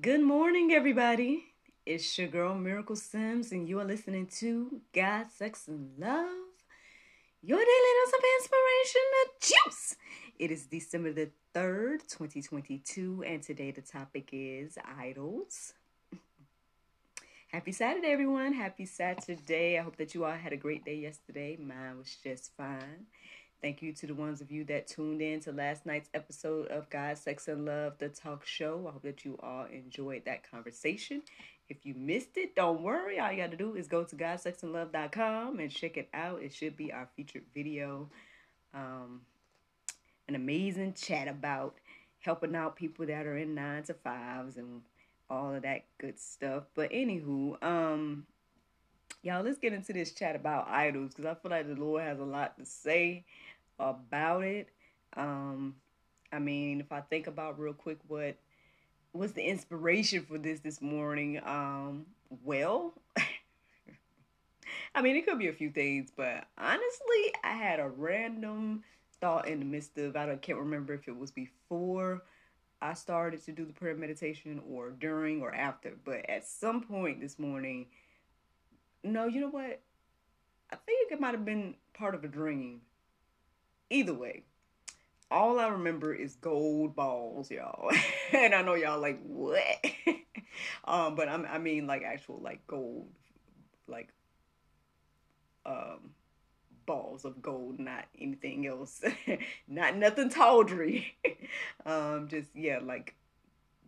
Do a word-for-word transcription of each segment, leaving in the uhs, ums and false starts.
Good morning, everybody. It's your girl, Miracle Sims, and you are listening to God, Sex, and Love, your daily dose of inspiration, The Juice. It is December the third, twenty twenty-two, and today the topic is idols. Happy Saturday, everyone. Happy Saturday. I hope that you all had a great day yesterday. Mine was just fine. Thank you to the ones of you that tuned in to last night's episode of God, Sex, and Love, the talk show. I hope that you all enjoyed that conversation. If you missed it, don't worry. All you got to do is go to god sex and love dot com and check it out. It should be our featured video. Um, an amazing chat about helping out people that are in nine to fives and all of that good stuff. But anywho, um, y'all, let's get into this chat about idols because I feel like the Lord has a lot to say about it. um I mean, if I think about real quick what was the inspiration for this this morning, um well I mean, it could be a few things, but honestly I had a random thought in the midst of, I don't, can't remember if it was before I started to do the prayer meditation or during or after, but at some point this morning, no, you know what, I think it might have been part of a dream. Either way, all I remember is gold balls, y'all. And I know y'all like, what? um, but I'm, I mean, like actual, like gold, like um, balls of gold, not anything else. Not nothing tawdry. um, just, yeah, like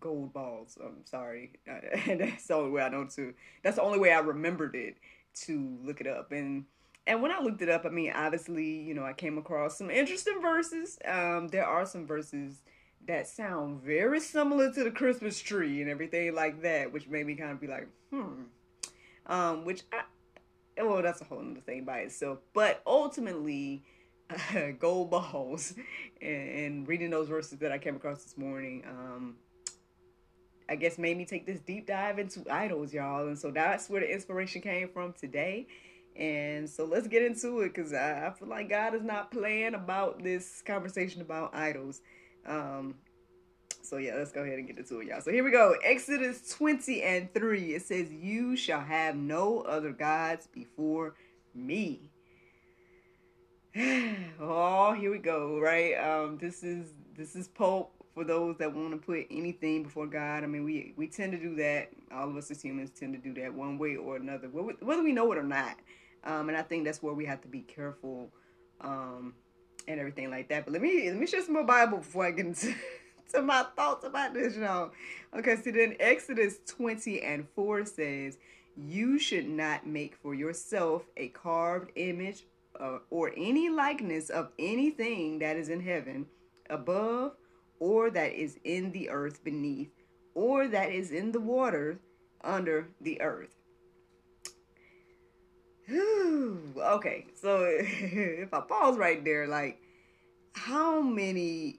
gold balls. I'm sorry. That's the only way I know to, that's the only way I remembered it, to look it up. And And when I looked it up, I mean, obviously, you know, I came across some interesting verses. Um, there are some verses that sound very similar to the Christmas tree and everything like that, which made me kind of be like, hmm. Um, which, I, well, that's a whole other thing by itself. But ultimately, uh, gold balls and, and reading those verses that I came across this morning, um, I guess made me take this deep dive into idols, y'all. And so that's where the inspiration came from today. And so let's get into it, because I, I feel like God is not playing about this conversation about idols. Um, so yeah, let's go ahead and get into it, y'all. So here we go. Exodus twenty and three. It says, "You shall have no other gods before me." Oh, here we go, right? Um, this is this is Pope for those that want to put anything before God. I mean, we, we tend to do that. All of us as humans tend to do that one way or another, whether we know it or not. Um, and I think that's where we have to be careful, um, and everything like that. But let me let me share some more Bible before I get into to my thoughts about this, y'all. Okay, so then Exodus twenty and four says, "You should not make for yourself a carved image uh, or any likeness of anything that is in heaven above, or that is in the earth beneath, or that is in the water under the earth." Okay, so if I pause right there, like, how many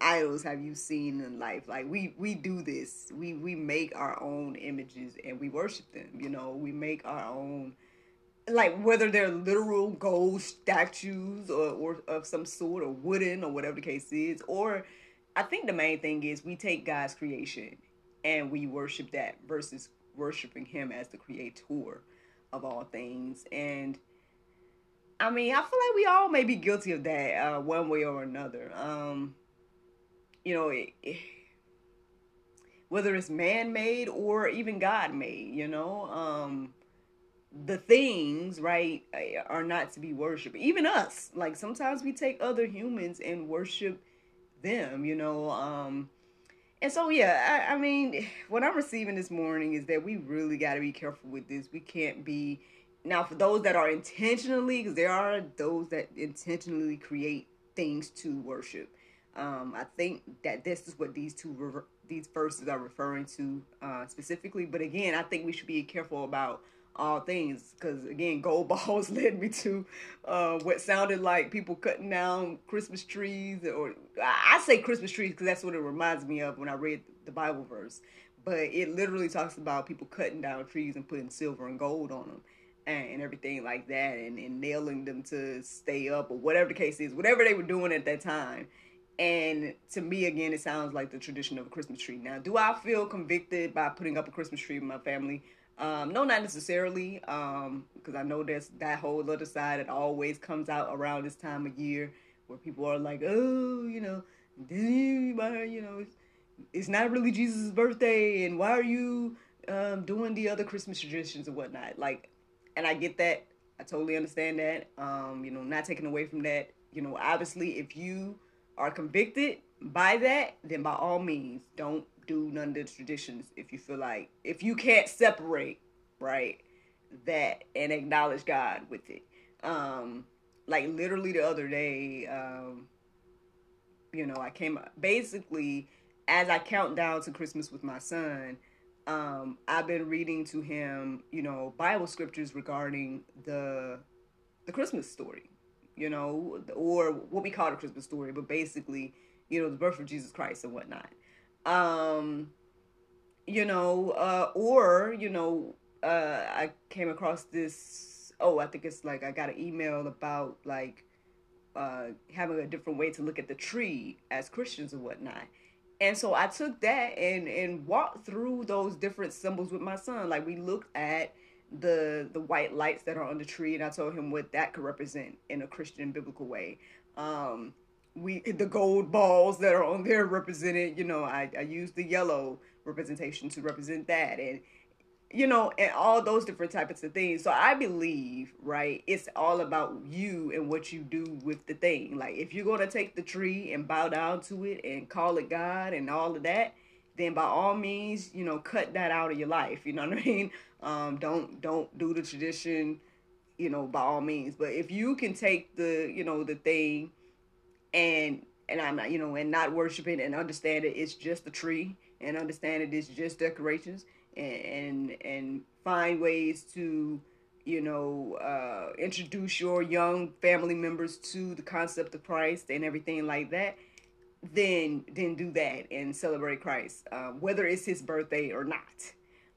idols have you seen in life? Like, we we do this. We we make our own images and we worship them. You know, we make our own, like, whether they're literal gold statues or, or of some sort, or wooden, or whatever the case is. Or I think the main thing is we take God's creation and we worship that versus worshiping him as the creator of all things. And I mean, I feel like we all may be guilty of that, uh, one way or another. Um, you know, it, it, whether it's man-made or even God-made, you know, um, the things, right, are not to be worshiped. Even us, like, sometimes we take other humans and worship them, you know, um, and so, yeah, I, I mean, what I'm receiving this morning is that we really got to be careful with this. We can't be, now for those that are intentionally, because there are those that intentionally create things to worship. Um, I think that this is what these two rever- these verses are referring to uh, specifically. But again, I think we should be careful about all things, because again, gold balls led me to uh, what sounded like people cutting down Christmas trees, or I say Christmas trees because that's what it reminds me of when I read the Bible verse. But it literally talks about people cutting down trees and putting silver and gold on them and everything like that, and, and nailing them to stay up, or whatever the case is, whatever they were doing at that time. And to me, again, it sounds like the tradition of a Christmas tree. Now, do I feel convicted by putting up a Christmas tree in my family? Um, no, not necessarily, um, because I know there's that whole other side that always comes out around this time of year where people are like, oh, you know, you know, it's not really Jesus' birthday, and why are you um, doing the other Christmas traditions and whatnot? Like, and I get that. I totally understand that. Um, you know, not taking away from that. You know, obviously, if you are convicted by that, then by all means, don't do none of the traditions. If you feel like, if you can't separate, right, that and acknowledge God with it. Um, like literally the other day, um, you know, I came basically as I count down to Christmas with my son, um, I've been reading to him, you know, Bible scriptures regarding the, the Christmas story, you know, or what we call the Christmas story, but basically, you know, the birth of Jesus Christ and whatnot. Um, you know, uh, or, you know, uh, I came across this, oh, I think it's like, I got an email about like, uh, having a different way to look at the tree as Christians and whatnot. And so I took that and, and walked through those different symbols with my son. Like we looked at the, the white lights that are on the tree, and I told him what that could represent in a Christian biblical way. Um, We the gold balls that are on there represented, you know, I, I used the yellow representation to represent that, and, you know, and all those different types of things. So I believe, right, it's all about you and what you do with the thing. Like if you're going to take the tree and bow down to it and call it God and all of that, then by all means, you know, cut that out of your life. You know what I mean? Um, don't don't do the tradition, you know, by all means. But if you can take the, you know, the thing And, and I'm not, you know, and not worshiping, and understand that it's just a tree, and understand that it's just decorations, and, and, and find ways to, you know, uh, introduce your young family members to the concept of Christ and everything like that, then, then do that and celebrate Christ, uh, whether it's his birthday or not.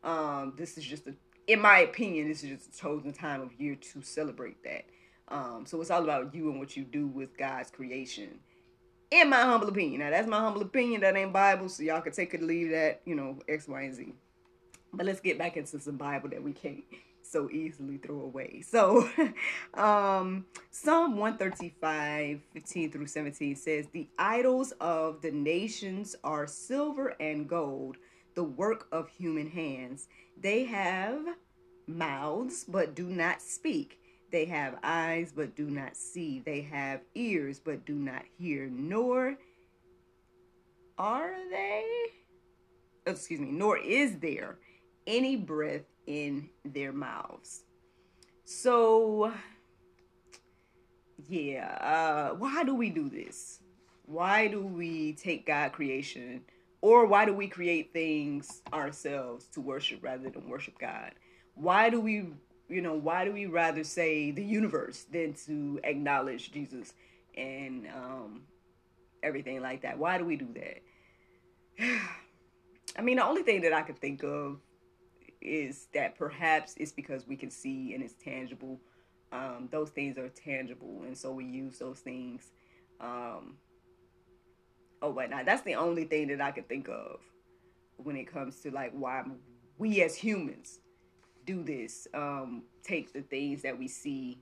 Um, this is just a, in my opinion, this is just a chosen time of year to celebrate that. Um, so it's all about you and what you do with God's creation, in my humble opinion. Now, that's my humble opinion. That ain't Bible, so y'all can take it or leave that, you know, X, Y, and Z. But let's get back into some Bible that we can't so easily throw away. So um, Psalm one thirty-five, fifteen through seventeen says, "The idols of the nations are silver and gold, the work of human hands. They have mouths, but do not speak. They have eyes, but do not see. They have ears, but do not hear. Nor are they, excuse me, nor is there any breath in their mouths." So, yeah, uh, why do we do this? Why do we take God's creation, or why do we create things ourselves to worship rather than worship God? Why do we You know, why do we rather say the universe than to acknowledge Jesus and um, everything like that? Why do we do that? I mean, the only thing that I could think of is that perhaps it's because we can see and it's tangible. Um, those things are tangible, and so we use those things. Um, oh, but now that's the only thing that I could think of when it comes to like why we as humans do this, um, take the things that we see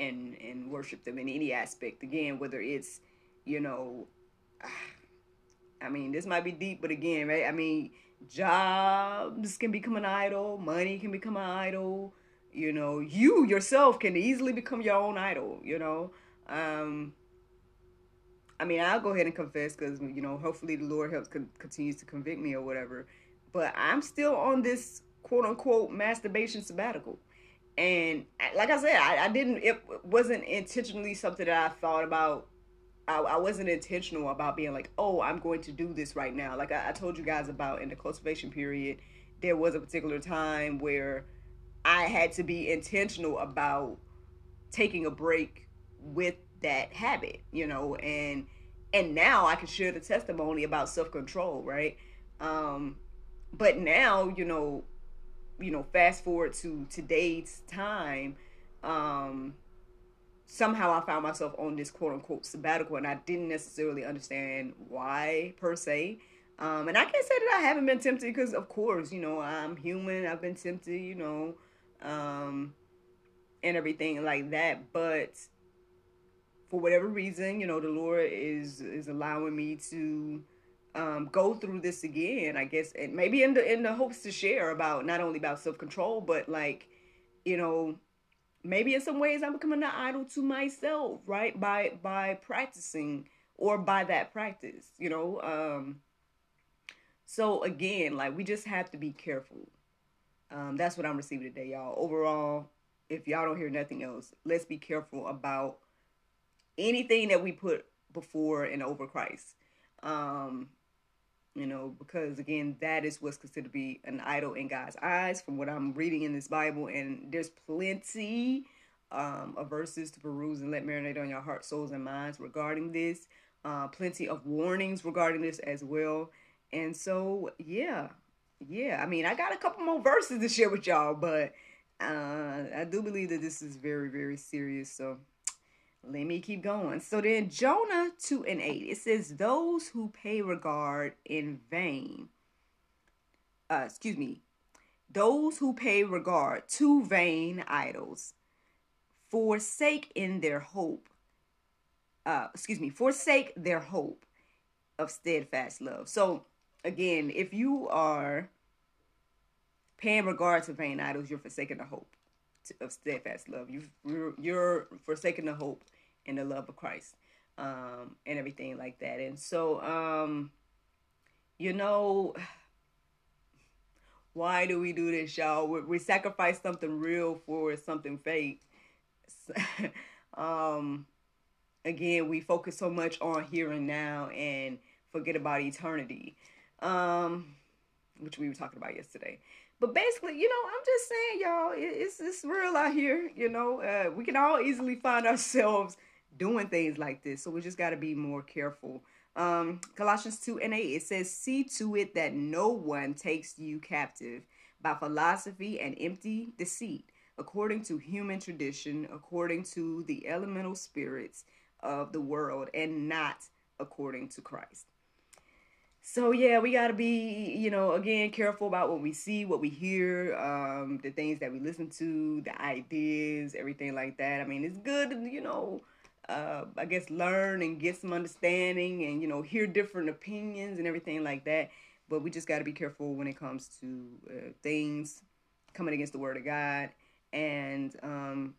and and worship them in any aspect. Again, whether it's, you know, I mean, this might be deep, but again, right? I mean, jobs can become an idol, money can become an idol, you know, you yourself can easily become your own idol, you know. Um, I mean, I'll go ahead and confess, because, you know, hopefully the Lord helps con- continues to convict me or whatever, but I'm still on this quote unquote masturbation sabbatical. And like I said, I, I didn't, it wasn't intentionally something that I thought about I, I wasn't intentional about being like, oh, I'm going to do this right now. Like I, I told you guys about in the cultivation period, there was a particular time where I had to be intentional about taking a break with that habit, you know, and and now I can share the testimony about self-control, right? Um, but now, you know, you know, fast forward to today's time, um, somehow I found myself on this quote unquote sabbatical, and I didn't necessarily understand why per se. Um, and I can't say that I haven't been tempted, because of course, you know, I'm human. I've been tempted, you know, um, and everything like that. But for whatever reason, you know, the Lord is, is allowing me to, um, go through this again, I guess. And maybe in the, in the hopes to share about not only about self-control, but like, you know, maybe in some ways I'm becoming an idol to myself, right? By, by practicing, or by that practice, you know, um, so again, like, we just have to be careful. Um, that's what I'm receiving today, y'all. Overall, if y'all don't hear nothing else, let's be careful about anything that we put before and over Christ. Um, you know, because again, that is what's considered to be an idol in God's eyes, from what I'm reading in this Bible. And there's plenty um, of verses to peruse and let marinate on your heart, souls, and minds regarding this. Uh, plenty of warnings regarding this as well. And so, yeah, yeah, I mean, I got a couple more verses to share with y'all, but uh, I do believe that this is very, very serious. So let me keep going. So then Jonah two and eight, it says, those who pay regard in vain, uh, excuse me, those who pay regard to vain idols forsake in their hope, uh, excuse me, forsake their hope of steadfast love. So again, if you are paying regard to vain idols, you're forsaking the hope of steadfast love. You've, you're forsaking the hope and the love of Christ, um, and everything like that. And so, um, you know, why do we do this, y'all? We, we sacrifice something real for something fake. um, again, we focus so much on here and now and forget about eternity, um, which we were talking about yesterday. But basically, you know, I'm just saying, y'all, it's, it's real out here. You know, uh, we can all easily find ourselves doing things like this. So we just got to be more careful. Um, Colossians two and eight, it says, see to it that no one takes you captive by philosophy and empty deceit, according to human tradition, according to the elemental spirits of the world, and not according to Christ. So yeah, we got to be, you know, again, careful about what we see, what we hear, um, the things that we listen to, the ideas, everything like that. I mean, it's good to, you know, uh, I guess learn and get some understanding and, you know, hear different opinions and everything like that. But we just got to be careful when it comes to uh, things coming against the word of God and um,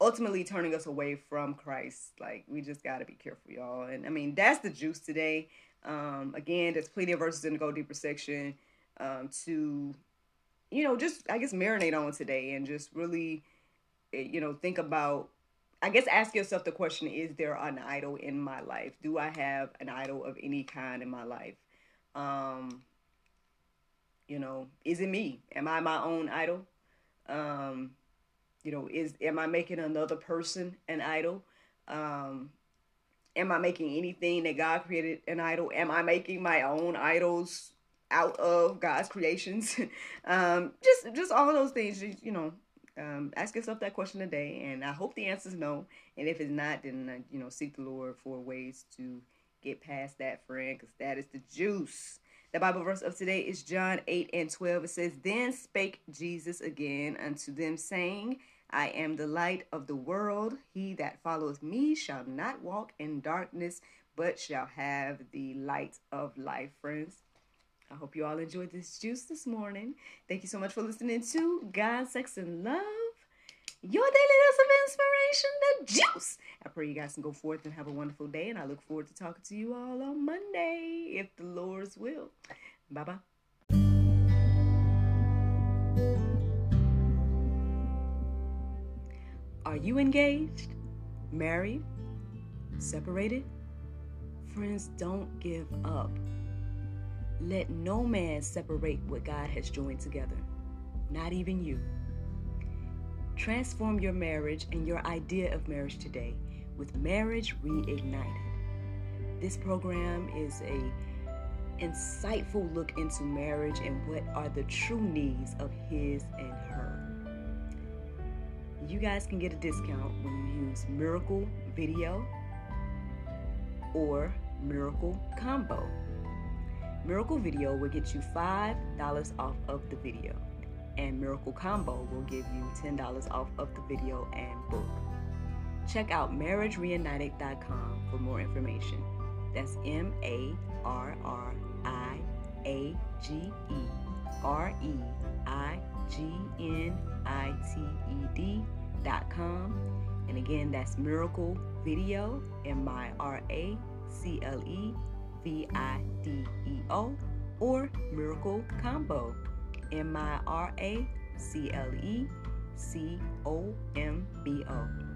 ultimately turning us away from Christ. Like, we just got to be careful, y'all. And I mean, that's the juice today. Um, again, there's plenty of verses in the Go Deeper section, um, to, you know, just, I guess, marinate on today and just really, you know, think about, I guess, ask yourself the question, is there an idol in my life? Do I have an idol of any kind in my life? Um, you know, is it me? Am I my own idol? Um, you know, is, am I making another person an idol? Um, Am I making anything that God created an idol? Am I making my own idols out of God's creations? um, just, just all of those things, just, you know, um, ask yourself that question today. And I hope the answer is no. And if it's not, then, uh, you know, seek the Lord for ways to get past that, friend, because that is the juice. The Bible verse of today is John eight and twelve. It says, then spake Jesus again unto them, saying, I am the light of the world. He that followeth me shall not walk in darkness, but shall have the light of life, friends. I hope you all enjoyed this juice this morning. Thank you so much for listening to God, Sex, and Love, your daily dose of inspiration, the juice. I pray you guys can go forth and have a wonderful day, and I look forward to talking to you all on Monday, if the Lord's will. Bye-bye. Are you engaged, married, separated? Friends, don't give up. Let no man separate what God has joined together, not even you. Transform your marriage and your idea of marriage today with Marriage Reignited. This program is an insightful look into marriage and what are the true needs of his and her. You guys can get a discount when you use Miracle Video or Miracle Combo. Miracle Video will get you five dollars off of the video, and Miracle Combo will give you ten dollars off of the video and book. Check out marriage reignited dot com for more information. That's M A R R I A G E R E I G N I T E D dot com. And again, that's Miracle Video, M I R A C L E V I D E O, or Miracle Combo, M I R A C L E C O M B O.